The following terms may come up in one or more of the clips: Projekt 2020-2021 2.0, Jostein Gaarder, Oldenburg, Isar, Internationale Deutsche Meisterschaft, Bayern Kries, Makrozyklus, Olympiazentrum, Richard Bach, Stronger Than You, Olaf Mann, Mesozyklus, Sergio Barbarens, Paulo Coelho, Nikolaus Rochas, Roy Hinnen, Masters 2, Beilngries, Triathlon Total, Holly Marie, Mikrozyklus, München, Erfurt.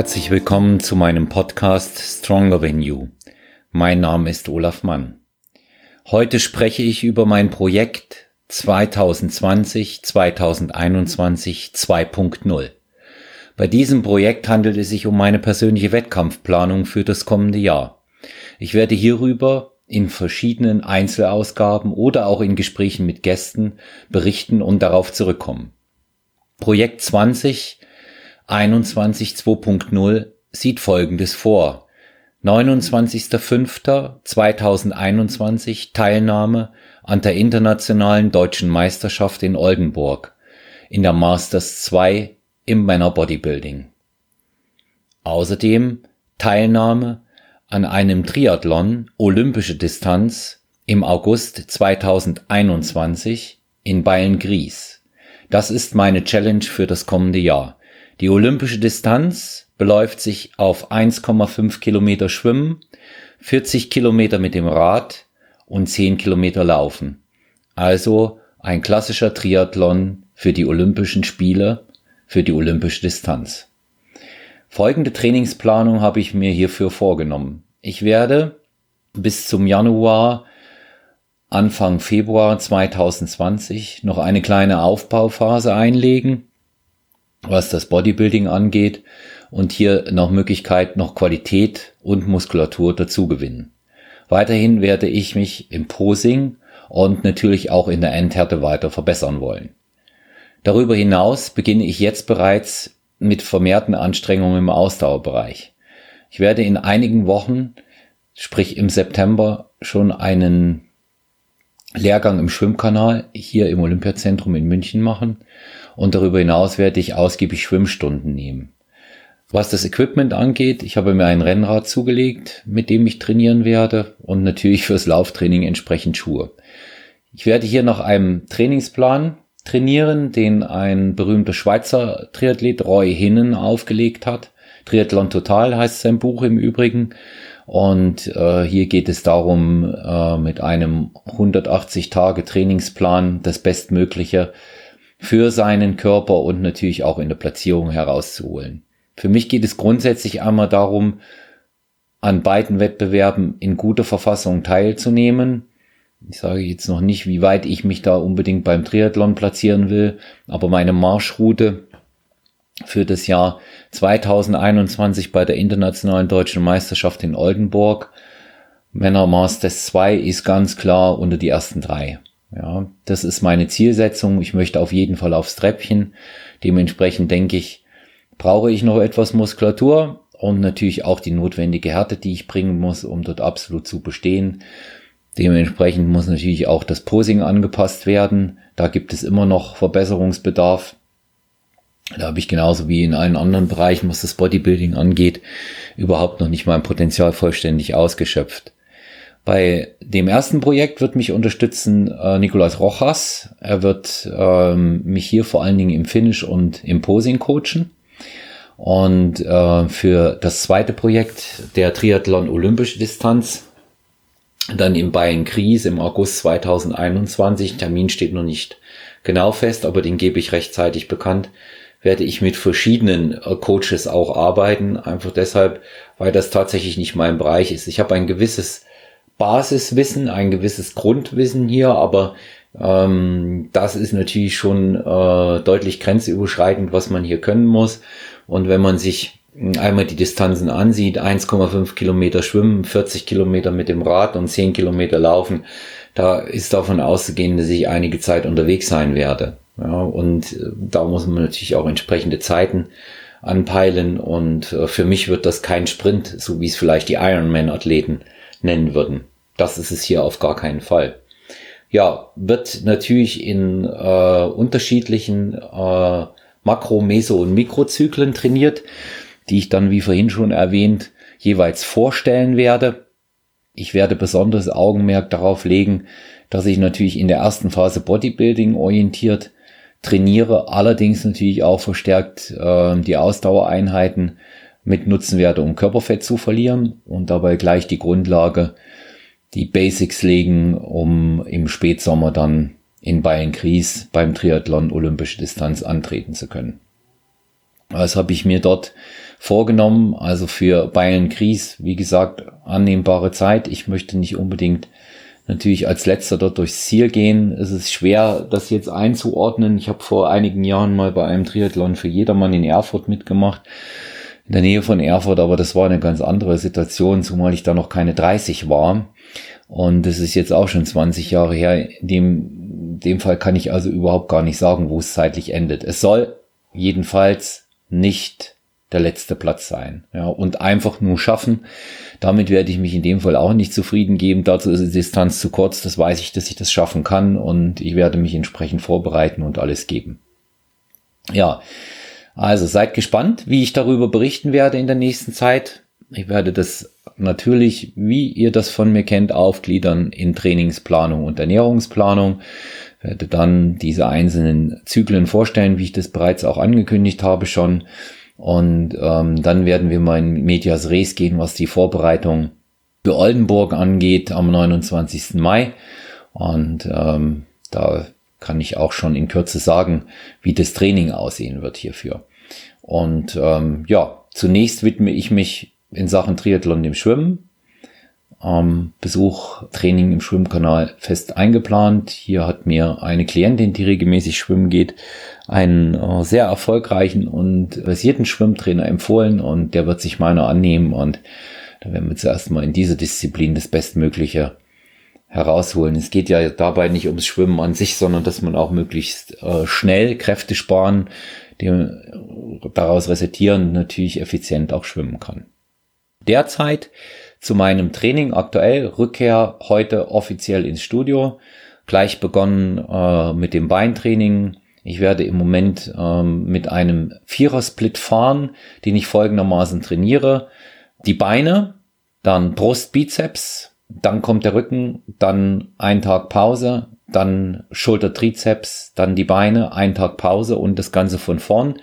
Herzlich willkommen zu meinem Podcast Stronger Than You. Mein Name ist Olaf Mann. Heute spreche ich über mein Projekt 2020-2021 2.0. Bei diesem Projekt handelt es sich um meine persönliche Wettkampfplanung für das kommende Jahr. Ich werde hierüber in verschiedenen Einzelausgaben oder auch in Gesprächen mit Gästen berichten und darauf zurückkommen. Projekt 2021 2.0 sieht Folgendes vor. 29.05.2021 Teilnahme an der Internationalen Deutschen Meisterschaft in Oldenburg in der Masters 2 im Männer Bodybuilding. Außerdem Teilnahme an einem Triathlon Olympische Distanz im August 2021 in Beilngries. Das ist meine Challenge für das kommende Jahr. Die olympische Distanz beläuft sich auf 1,5 Kilometer Schwimmen, 40 Kilometer mit dem Rad und 10 Kilometer Laufen. Also ein klassischer Triathlon für die Olympischen Spiele, für die olympische Distanz. Folgende Trainingsplanung habe ich mir hierfür vorgenommen. Ich werde bis zum Januar, Anfang Februar 2020 noch eine kleine Aufbauphase einlegen, was das Bodybuilding angeht, und hier nach Möglichkeit noch Qualität und Muskulatur dazu gewinnen. Weiterhin werde ich mich im Posing und natürlich auch in der Endhärte weiter verbessern wollen. Darüber hinaus beginne ich jetzt bereits mit vermehrten Anstrengungen im Ausdauerbereich. Ich werde in einigen Wochen, sprich im September, schon einen Lehrgang im Schwimmkanal hier im Olympiazentrum in München machen und darüber hinaus werde ich ausgiebig Schwimmstunden nehmen. Was das Equipment angeht, ich habe mir ein Rennrad zugelegt, mit dem ich trainieren werde und natürlich fürs Lauftraining entsprechend Schuhe. Ich werde hier nach einem Trainingsplan trainieren, den ein berühmter Schweizer Triathlet Roy Hinnen aufgelegt hat. Triathlon Total heißt sein Buch im Übrigen. Und hier geht es darum, mit einem 180-Tage-Trainingsplan das Bestmögliche für seinen Körper und natürlich auch in der Platzierung herauszuholen. Für mich geht es grundsätzlich einmal darum, an beiden Wettbewerben in guter Verfassung teilzunehmen. Ich sage jetzt noch nicht, wie weit ich mich da unbedingt beim Triathlon platzieren will, aber meine Marschroute für das Jahr 2021 bei der Internationalen Deutschen Meisterschaft in Oldenburg, Männer Masters 2, ist ganz klar unter die ersten 3. Ja, das ist meine Zielsetzung. Ich möchte auf jeden Fall aufs Treppchen. Dementsprechend denke ich, brauche ich noch etwas Muskulatur und natürlich auch die notwendige Härte, die ich bringen muss, um dort absolut zu bestehen. Dementsprechend muss natürlich auch das Posing angepasst werden. Da gibt es immer noch Verbesserungsbedarf. Da habe ich genauso wie in allen anderen Bereichen, was das Bodybuilding angeht, überhaupt noch nicht mein Potenzial vollständig ausgeschöpft. Bei dem ersten Projekt wird mich unterstützen Nikolaus Rochas. Er wird mich hier vor allen Dingen im Finish und im Posing coachen. Und für das zweite Projekt, der Triathlon Olympische Distanz, dann in Bayern-Kries im August 2021, Termin steht noch nicht genau fest, aber den gebe ich rechtzeitig bekannt, werde ich mit verschiedenen Coaches auch arbeiten, einfach deshalb, weil das tatsächlich nicht mein Bereich ist. Ich habe ein gewisses Basiswissen, ein gewisses Grundwissen hier, aber das ist natürlich schon deutlich grenzüberschreitend, was man hier können muss. Und wenn man sich einmal die Distanzen ansieht, 1,5 Kilometer schwimmen, 40 Kilometer mit dem Rad und 10 Kilometer laufen, da ist davon auszugehen, dass ich einige Zeit unterwegs sein werde. Ja, und da muss man natürlich auch entsprechende Zeiten anpeilen und für mich wird das kein Sprint, so wie es vielleicht die Ironman-Athleten nennen würden. Das ist es hier auf gar keinen Fall. Ja, wird natürlich in unterschiedlichen Makro-, Meso- und Mikrozyklen trainiert, die ich dann, wie vorhin schon erwähnt, jeweils vorstellen werde. Ich werde besonderes Augenmerk darauf legen, dass ich natürlich in der ersten Phase Bodybuilding orientiert trainiere, allerdings natürlich auch verstärkt die Ausdauereinheiten mit nutzen werde, um Körperfett zu verlieren und dabei gleich die Grundlage, die Basics legen, um im Spätsommer dann in Bayern Kries beim Triathlon Olympische Distanz antreten zu können. Das habe ich mir dort vorgenommen, also für Bayern Kries, wie gesagt, annehmbare Zeit. Ich möchte nicht unbedingt natürlich als Letzter dort durchs Ziel gehen. Es ist schwer, das jetzt einzuordnen. Ich habe vor einigen Jahren mal bei einem Triathlon für jedermann in Erfurt mitgemacht, in der Nähe von Erfurt, aber das war eine ganz andere Situation, zumal ich da noch keine 30 war. Und das ist jetzt auch schon 20 Jahre her. In dem Fall kann ich also überhaupt gar nicht sagen, wo es zeitlich endet. Es soll jedenfalls nicht der letzte Platz sein, ja, und einfach nur schaffen. Damit werde ich mich in dem Fall auch nicht zufrieden geben. Dazu ist die Distanz zu kurz. Das weiß ich, dass ich das schaffen kann, und ich werde mich entsprechend vorbereiten und alles geben. Ja, also seid gespannt, wie ich darüber berichten werde in der nächsten Zeit. Ich werde das natürlich, wie ihr das von mir kennt, aufgliedern in Trainingsplanung und Ernährungsplanung. Ich werde dann diese einzelnen Zyklen vorstellen, wie ich das bereits auch angekündigt habe schon. Und dann werden wir mal in Medias Res gehen, was die Vorbereitung für Oldenburg angeht am 29. Mai. Und da kann ich auch schon in Kürze sagen, wie das Training aussehen wird hierfür. Und ja, zunächst widme ich mich in Sachen Triathlon dem Schwimmen. Besuch, Training im Schwimmkanal fest eingeplant. Hier hat mir eine Klientin, die regelmäßig schwimmen geht, einen sehr erfolgreichen und versierten Schwimmtrainer empfohlen, und der wird sich meiner annehmen, und da werden wir zuerst mal in dieser Disziplin das Bestmögliche herausholen. Es geht ja dabei nicht ums Schwimmen an sich, sondern dass man auch möglichst schnell Kräfte sparen, daraus resultieren und natürlich effizient auch schwimmen kann. Derzeit zu meinem Training aktuell, Rückkehr heute offiziell ins Studio, gleich begonnen mit dem Beintraining. Ich werde im Moment mit einem Vierer-Split fahren, den ich folgendermaßen trainiere. Die Beine, dann Brust, Bizeps, dann kommt der Rücken, dann ein Tag Pause, dann Schulter, Trizeps, dann die Beine, ein Tag Pause und das Ganze von vorn.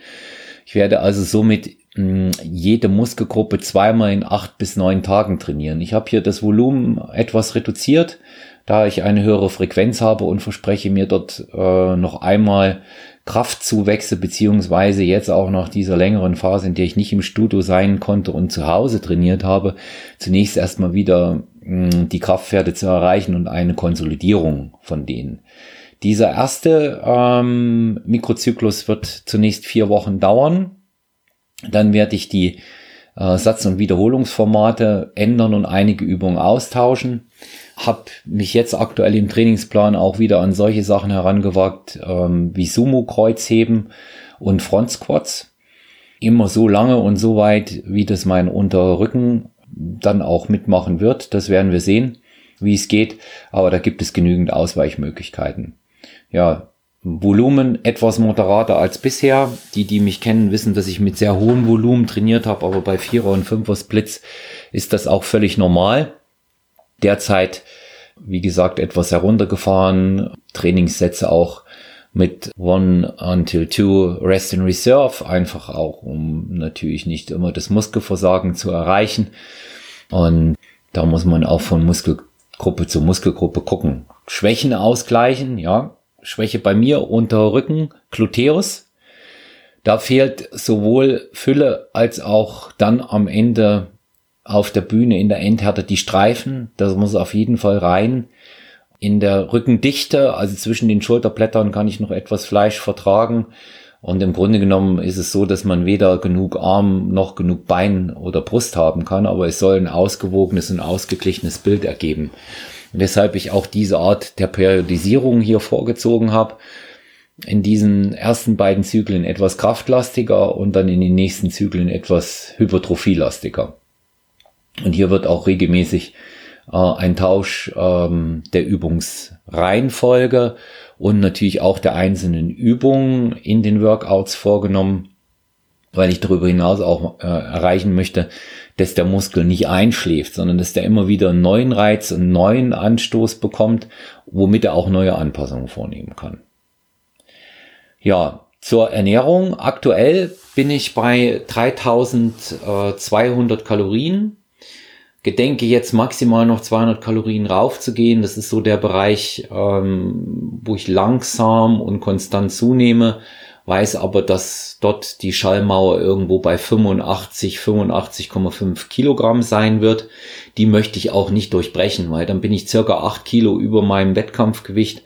Ich werde also somit jede Muskelgruppe zweimal in 8 bis 9 Tagen trainieren. Ich habe hier das Volumen etwas reduziert, da ich eine höhere Frequenz habe, und verspreche mir dort noch einmal Kraftzuwächse, beziehungsweise jetzt auch nach dieser längeren Phase, in der ich nicht im Studio sein konnte und zu Hause trainiert habe, zunächst erstmal wieder die Kraftwerte zu erreichen und eine Konsolidierung von denen. Dieser erste Mikrozyklus wird zunächst 4 Wochen dauern. Dann werde ich die Satz- und Wiederholungsformate ändern und einige Übungen austauschen. Habe mich jetzt aktuell im Trainingsplan auch wieder an solche Sachen herangewagt, wie Sumo-Kreuzheben und Front-Squats. Immer so lange und so weit, wie das mein unterer Rücken dann auch mitmachen wird. Das werden wir sehen, wie es geht. Aber da gibt es genügend Ausweichmöglichkeiten. Ja, Volumen etwas moderater als bisher. Die mich kennen, wissen, dass ich mit sehr hohem Volumen trainiert habe, aber bei 4er- und 5er-Splits ist das auch völlig normal. Derzeit, wie gesagt, etwas heruntergefahren. Trainingssätze auch mit 1 until 2 Rest in Reserve, einfach auch, um natürlich nicht immer das Muskelversagen zu erreichen. Und da muss man auch von Muskelgruppe zu Muskelgruppe gucken. Schwächen ausgleichen, ja. Schwäche bei mir, unterer Rücken, Gluteus. Da fehlt sowohl Fülle als auch dann am Ende auf der Bühne in der Endhärte die Streifen. Das muss auf jeden Fall rein. In der Rückendichte, also zwischen den Schulterblättern, kann ich noch etwas Fleisch vertragen. Und im Grunde genommen ist es so, dass man weder genug Arm noch genug Bein oder Brust haben kann. Aber es soll ein ausgewogenes und ausgeglichenes Bild ergeben. Weshalb ich auch diese Art der Periodisierung hier vorgezogen habe. In diesen ersten beiden Zyklen etwas kraftlastiger und dann in den nächsten Zyklen etwas hypertrophielastiger. Und hier wird auch regelmäßig ein Tausch der Übungsreihenfolge und natürlich auch der einzelnen Übungen in den Workouts vorgenommen, weil ich darüber hinaus auch erreichen möchte, dass der Muskel nicht einschläft, sondern dass der immer wieder einen neuen Reiz, einen neuen Anstoß bekommt, womit er auch neue Anpassungen vornehmen kann. Ja, zur Ernährung. Aktuell bin ich bei 3200 Kalorien. Gedenke jetzt maximal noch 200 Kalorien raufzugehen. Das ist so der Bereich, wo ich langsam und konstant zunehme, weiß aber, dass dort die Schallmauer irgendwo bei 85,5 Kilogramm sein wird. Die möchte ich auch nicht durchbrechen, weil dann bin ich circa 8 Kilo über meinem Wettkampfgewicht.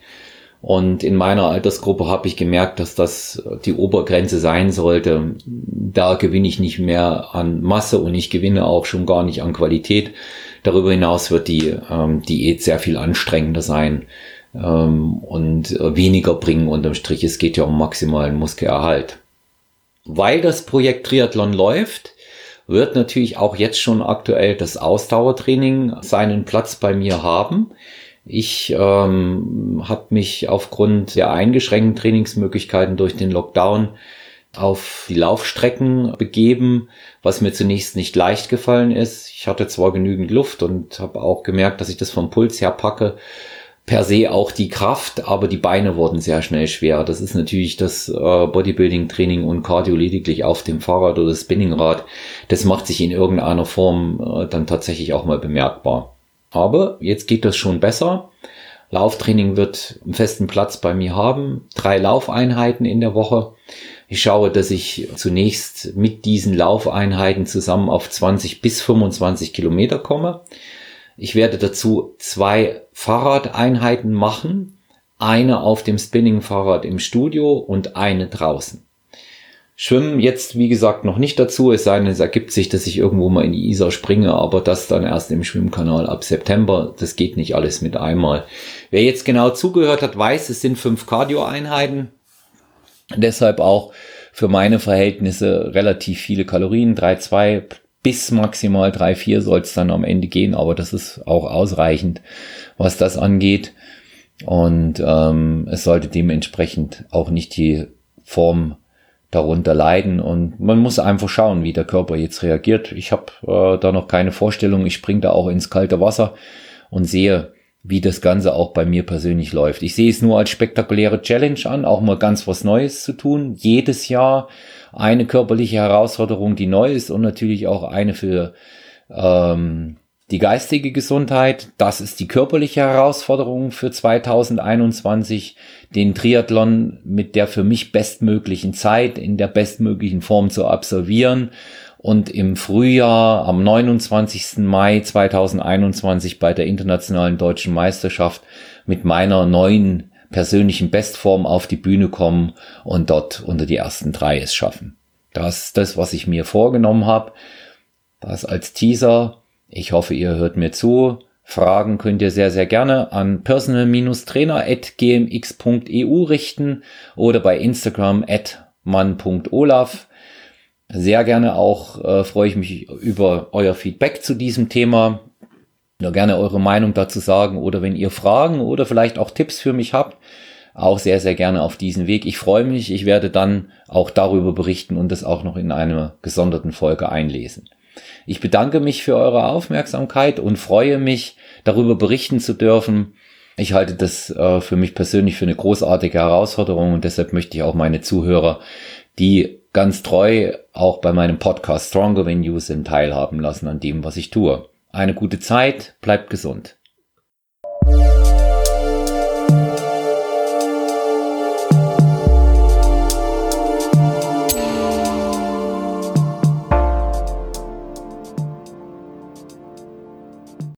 Und in meiner Altersgruppe habe ich gemerkt, dass das die Obergrenze sein sollte. Da gewinne ich nicht mehr an Masse und ich gewinne auch schon gar nicht an Qualität. Darüber hinaus wird die Diät sehr viel anstrengender sein und weniger bringen unterm Strich. Es geht ja um maximalen Muskelerhalt. Weil das Projekt Triathlon läuft, wird natürlich auch jetzt schon aktuell das Ausdauertraining seinen Platz bei mir haben. Ich habe mich aufgrund der eingeschränkten Trainingsmöglichkeiten durch den Lockdown auf die Laufstrecken begeben, was mir zunächst nicht leicht gefallen ist. Ich hatte zwar genügend Luft und habe auch gemerkt, dass ich das vom Puls her packe, per se auch die Kraft, aber die Beine wurden sehr schnell schwer. Das ist natürlich das Bodybuilding-Training und Cardio lediglich auf dem Fahrrad oder Spinningrad. Das macht sich in irgendeiner Form dann tatsächlich auch mal bemerkbar. Aber jetzt geht das schon besser. Lauftraining wird einen festen Platz bei mir haben. 3 Laufeinheiten in der Woche. Ich schaue, dass ich zunächst mit diesen Laufeinheiten zusammen auf 20 bis 25 Kilometer komme. Ich werde dazu 2 Fahrradeinheiten machen. Eine auf dem Spinning-Fahrrad im Studio und eine draußen. Schwimmen jetzt, wie gesagt, noch nicht dazu, es sei denn, es ergibt sich, dass ich irgendwo mal in die Isar springe, aber das dann erst im Schwimmkanal ab September, das geht nicht alles mit einmal. Wer jetzt genau zugehört hat, weiß, es sind 5 Cardio-Einheiten, deshalb auch für meine Verhältnisse relativ viele Kalorien, 3,2 bis maximal 3,4 soll es dann am Ende gehen, aber das ist auch ausreichend, was das angeht, und es sollte dementsprechend auch nicht die Form darunter leiden und man muss einfach schauen, wie der Körper jetzt reagiert. Ich habe da noch keine Vorstellung. Ich springe da auch ins kalte Wasser und sehe, wie das Ganze auch bei mir persönlich läuft. Ich sehe es nur als spektakuläre Challenge an, auch mal ganz was Neues zu tun. Jedes Jahr eine körperliche Herausforderung, die neu ist und natürlich auch eine für die geistige Gesundheit. Das ist die körperliche Herausforderung für 2021, den Triathlon mit der für mich bestmöglichen Zeit in der bestmöglichen Form zu absolvieren und im Frühjahr am 29. Mai 2021 bei der Internationalen Deutschen Meisterschaft mit meiner neuen persönlichen Bestform auf die Bühne kommen und dort unter die ersten 3 es schaffen. Das ist das, was ich mir vorgenommen habe. Das als Teaser. Ich hoffe, ihr hört mir zu. Fragen könnt ihr sehr, sehr gerne an personal-trainer@gmx.eu richten oder bei Instagram @mann.olaf. Sehr gerne auch freue ich mich über euer Feedback zu diesem Thema. Nur gerne eure Meinung dazu sagen oder wenn ihr Fragen oder vielleicht auch Tipps für mich habt, auch sehr, sehr gerne auf diesen Weg. Ich freue mich, ich werde dann auch darüber berichten und das auch noch in einer gesonderten Folge einlesen. Ich bedanke mich für eure Aufmerksamkeit und freue mich, darüber berichten zu dürfen. Ich halte das für mich persönlich für eine großartige Herausforderung und deshalb möchte ich auch meine Zuhörer, die ganz treu auch bei meinem Podcast Stronger Than You sind, teilhaben lassen an dem, was ich tue. Eine gute Zeit, bleibt gesund.